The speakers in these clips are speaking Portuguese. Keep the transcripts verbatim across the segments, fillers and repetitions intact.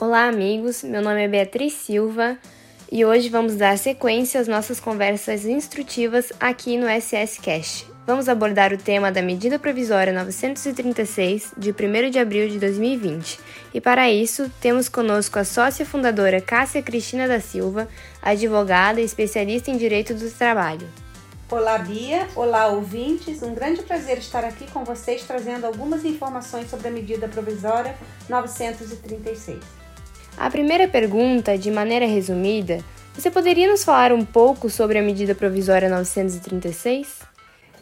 Olá, amigos! Meu nome é Beatriz Silva e hoje vamos dar sequência às nossas conversas instrutivas aqui no SSCast. Vamos abordar o tema da Medida Provisória novecentos e trinta e seis, de primeiro de abril de dois mil e vinte. E para isso, temos conosco a sócia fundadora Cássia Cristina da Silva, advogada e especialista em Direito do Trabalho. Olá, Bia! Olá, ouvintes! Um grande prazer estar aqui com vocês, trazendo algumas informações sobre a Medida Provisória novecentos e trinta e seis. A primeira pergunta, de maneira resumida, você poderia nos falar um pouco sobre a Medida Provisória novecentos e trinta e seis?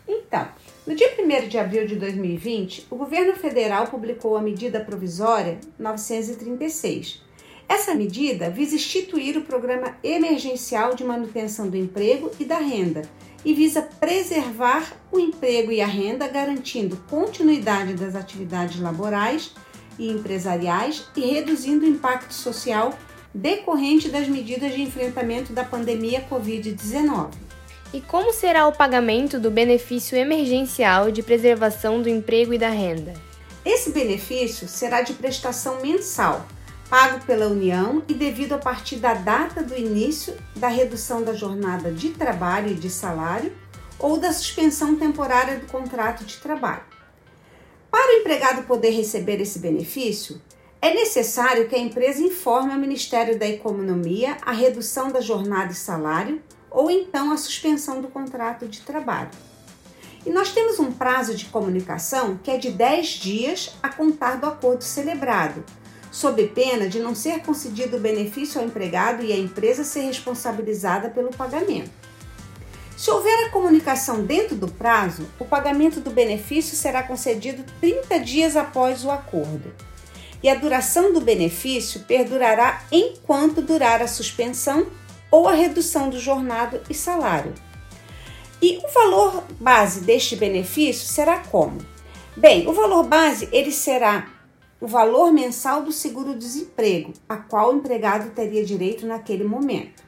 Então, no dia primeiro de abril de dois mil e vinte, o governo federal publicou a Medida Provisória novecentos e trinta e seis. Essa medida visa instituir o Programa Emergencial de Manutenção do Emprego e da Renda e visa preservar o emprego e a renda, garantindo continuidade das atividades laborais e empresariais e reduzindo o impacto social decorrente das medidas de enfrentamento da pandemia covid dezenove. E como será o pagamento do benefício emergencial de preservação do emprego e da renda? Esse benefício será de prestação mensal, pago pela União e devido a partir da data do início da redução da jornada de trabalho e de salário ou da suspensão temporária do contrato de trabalho. Para o empregado poder receber esse benefício, é necessário que a empresa informe ao Ministério da Economia a redução da jornada e salário ou então a suspensão do contrato de trabalho. E nós temos um prazo de comunicação que é de dez dias a contar do acordo celebrado, sob pena de não ser concedido o benefício ao empregado e a empresa ser responsabilizada pelo pagamento. Se houver a comunicação dentro do prazo, o pagamento do benefício será concedido trinta dias após o acordo. E a duração do benefício perdurará enquanto durar a suspensão ou a redução do jornada e salário. E o valor base deste benefício será como? Bem, o valor base ele será o valor mensal do seguro-desemprego, a qual o empregado teria direito naquele momento.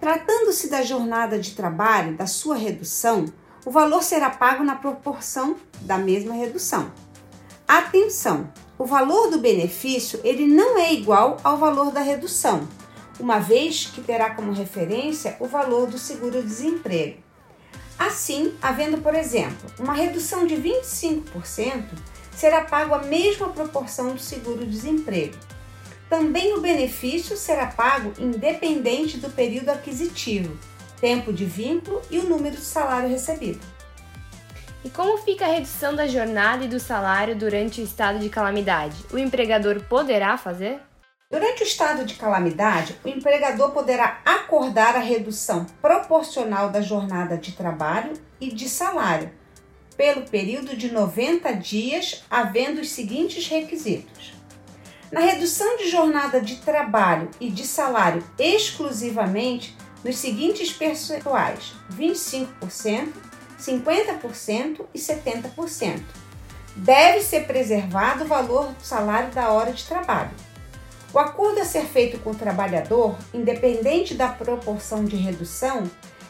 Tratando-se da jornada de trabalho, da sua redução, o valor será pago na proporção da mesma redução. Atenção! O valor do benefício ele não é igual ao valor da redução, uma vez que terá como referência o valor do seguro-desemprego. Assim, havendo, por exemplo, uma redução de vinte e cinco por cento, será pago a mesma proporção do seguro-desemprego. Também o benefício será pago independente do período aquisitivo, tempo de vínculo e o número de salário recebido. E como fica a redução da jornada e do salário durante o estado de calamidade? O empregador poderá fazer? Durante o estado de calamidade, o empregador poderá acordar a redução proporcional da jornada de trabalho e de salário, pelo período de noventa dias, havendo os seguintes requisitos. Na redução de jornada de trabalho e de salário exclusivamente nos seguintes percentuais, vinte e cinco por cento, cinquenta por cento e setenta por cento. Deve ser preservado o valor do salário da hora de trabalho. O acordo a ser feito com o trabalhador, independente da proporção de redução,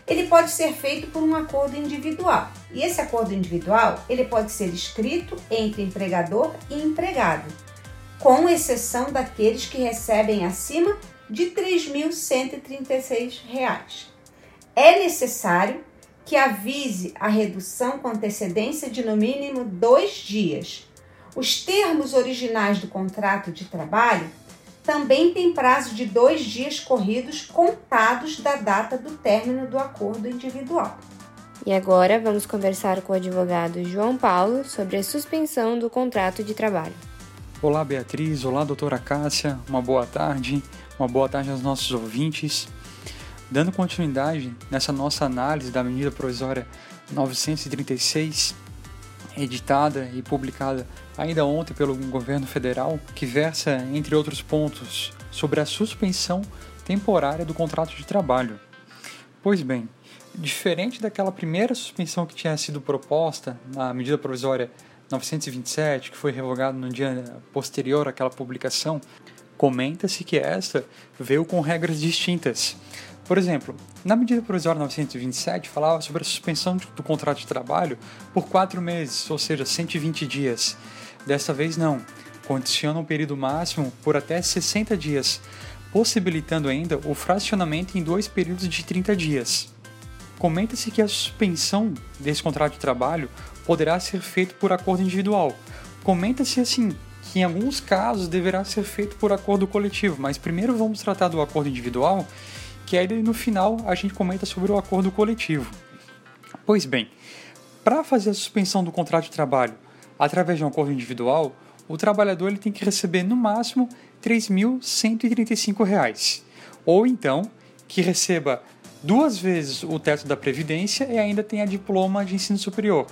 ele pode ser feito por um acordo individual. E esse acordo individual, ele pode ser escrito entre empregador e empregado, com exceção daqueles que recebem acima de três mil cento e trinta e seis reais. É necessário que avise a redução com antecedência de no mínimo dois dias. Os termos originais do contrato de trabalho também têm prazo de dois dias corridos contados da data do término do acordo individual. E agora vamos conversar com o advogado João Paulo sobre a suspensão do contrato de trabalho. Olá, Beatriz. Olá, doutora Cássia. Uma boa tarde. Uma boa tarde aos nossos ouvintes. Dando continuidade nessa nossa análise da Medida Provisória novecentos e trinta e seis, editada e publicada ainda ontem pelo governo federal, que versa, entre outros pontos, sobre a suspensão temporária do contrato de trabalho. Pois bem, diferente daquela primeira suspensão que tinha sido proposta na Medida Provisória novecentos e vinte e sete, que foi revogado no dia posterior àquela publicação, comenta-se que esta veio com regras distintas. Por exemplo, na medida provisória novecentos e vinte e sete falava sobre a suspensão do contrato de trabalho por quatro meses, ou seja, cento e vinte dias. Desta vez não. condicionam o período máximo por até sessenta dias, possibilitando ainda o fracionamento em dois períodos de trinta dias. Comenta-se que a suspensão desse contrato de trabalho poderá ser feita por acordo individual. Comenta-se assim, que em alguns casos deverá ser feito por acordo coletivo, mas primeiro vamos tratar do acordo individual, que aí no final a gente comenta sobre o acordo coletivo. Pois bem, para fazer a suspensão do contrato de trabalho através de um acordo individual, o trabalhador ele tem que receber no máximo três mil cento e trinta e cinco reais, ou então que receba duas vezes o teto da Previdência e ainda tenha diploma de ensino superior.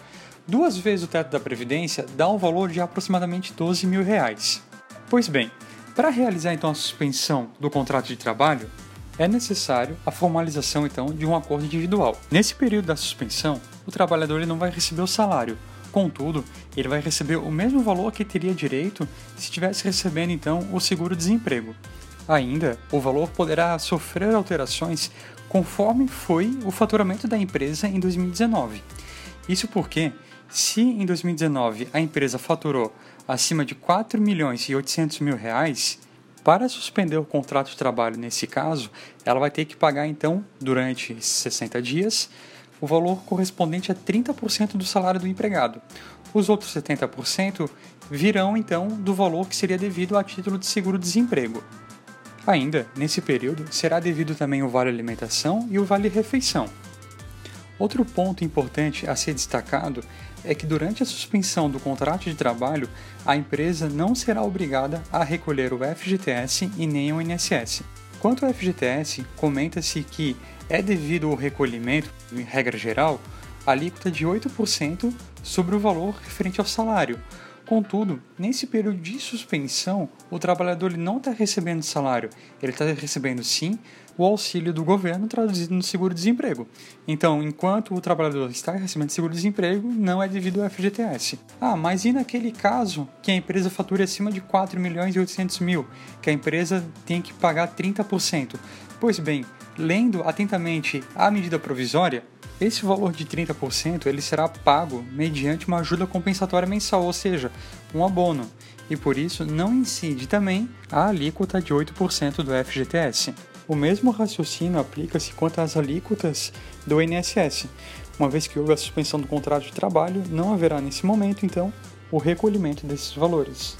Duas vezes o teto da Previdência dá um valor de aproximadamente doze mil reais. Pois bem, para realizar então a suspensão do contrato de trabalho, é necessário a formalização então de um acordo individual. Nesse período da suspensão, o trabalhador ele não vai receber o salário, contudo, ele vai receber o mesmo valor que teria direito se estivesse recebendo então o seguro-desemprego. Ainda, o valor poderá sofrer alterações conforme foi o faturamento da empresa em dois mil e dezenove. Isso porque, se em dois mil e dezenove a empresa faturou acima de quatro milhões e oitocentos mil reais, para suspender o contrato de trabalho nesse caso, ela vai ter que pagar então, durante sessenta dias, o valor correspondente a trinta por cento do salário do empregado. Os outros setenta por cento virão então do valor que seria devido a título de seguro-desemprego. Ainda, nesse período, será devido também o vale alimentação e o vale refeição. Outro ponto importante a ser destacado é que durante a suspensão do contrato de trabalho, a empresa não será obrigada a recolher o F G T S e nem o I N S S. Quanto ao F G T S, comenta-se que é devido ao recolhimento, em regra geral, a alíquota de oito por cento sobre o valor referente ao salário. Contudo, nesse período de suspensão, o trabalhador ele não está recebendo salário, ele está recebendo sim o auxílio do governo traduzido no seguro-desemprego. Então, enquanto o trabalhador está recebendo seguro-desemprego, não é devido ao F G T S. Ah, mas e naquele caso que a empresa fatura acima de quatro milhões e oitocentos mil, que a empresa tem que pagar trinta por cento? Pois bem, lendo atentamente a medida provisória, esse valor de trinta por cento ele será pago mediante uma ajuda compensatória mensal, ou seja, um abono, e por isso não incide também a alíquota de oito por cento do F G T S. O mesmo raciocínio aplica-se quanto às alíquotas do I N S S. Uma vez que houve a suspensão do contrato de trabalho, não haverá nesse momento, então, o recolhimento desses valores.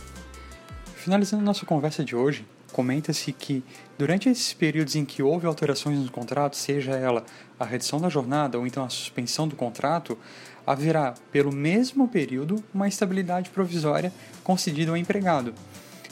Finalizando nossa conversa de hoje, comenta-se que, durante esses períodos em que houve alterações no contrato, seja ela a redução da jornada ou então a suspensão do contrato, haverá, pelo mesmo período, uma estabilidade provisória concedida ao empregado.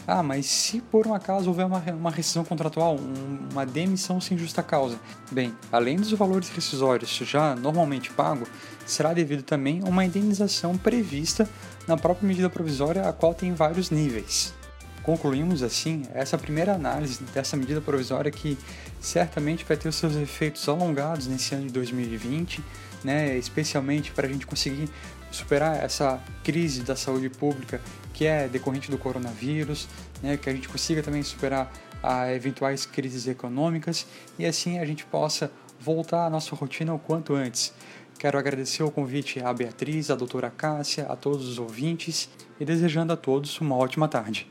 Ah, mas se por um acaso houver uma, uma rescisão contratual, um, uma demissão sem justa causa? Bem, além dos valores rescisórios já normalmente pagos, será devido também uma indenização prevista na própria medida provisória, a qual tem vários níveis. Concluímos assim essa primeira análise dessa medida provisória que certamente vai ter os seus efeitos alongados nesse ano de dois mil e vinte, né, especialmente para a gente conseguir superar essa crise da saúde pública que é decorrente do coronavírus, né, que a gente consiga também superar a eventuais crises econômicas e assim a gente possa voltar à nossa rotina o quanto antes. Quero agradecer o convite à Beatriz, à doutora Cássia, a todos os ouvintes e desejando a todos uma ótima tarde.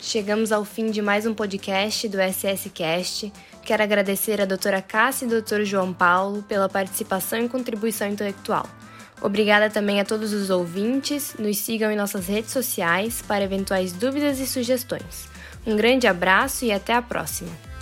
Chegamos ao fim de mais um podcast do SSCast. Quero agradecer à doutora Cássia e ao doutor João Paulo pela participação e contribuição intelectual. Obrigada também a todos os ouvintes. Nos sigam em nossas redes sociais para eventuais dúvidas e sugestões. Um grande abraço e até a próxima!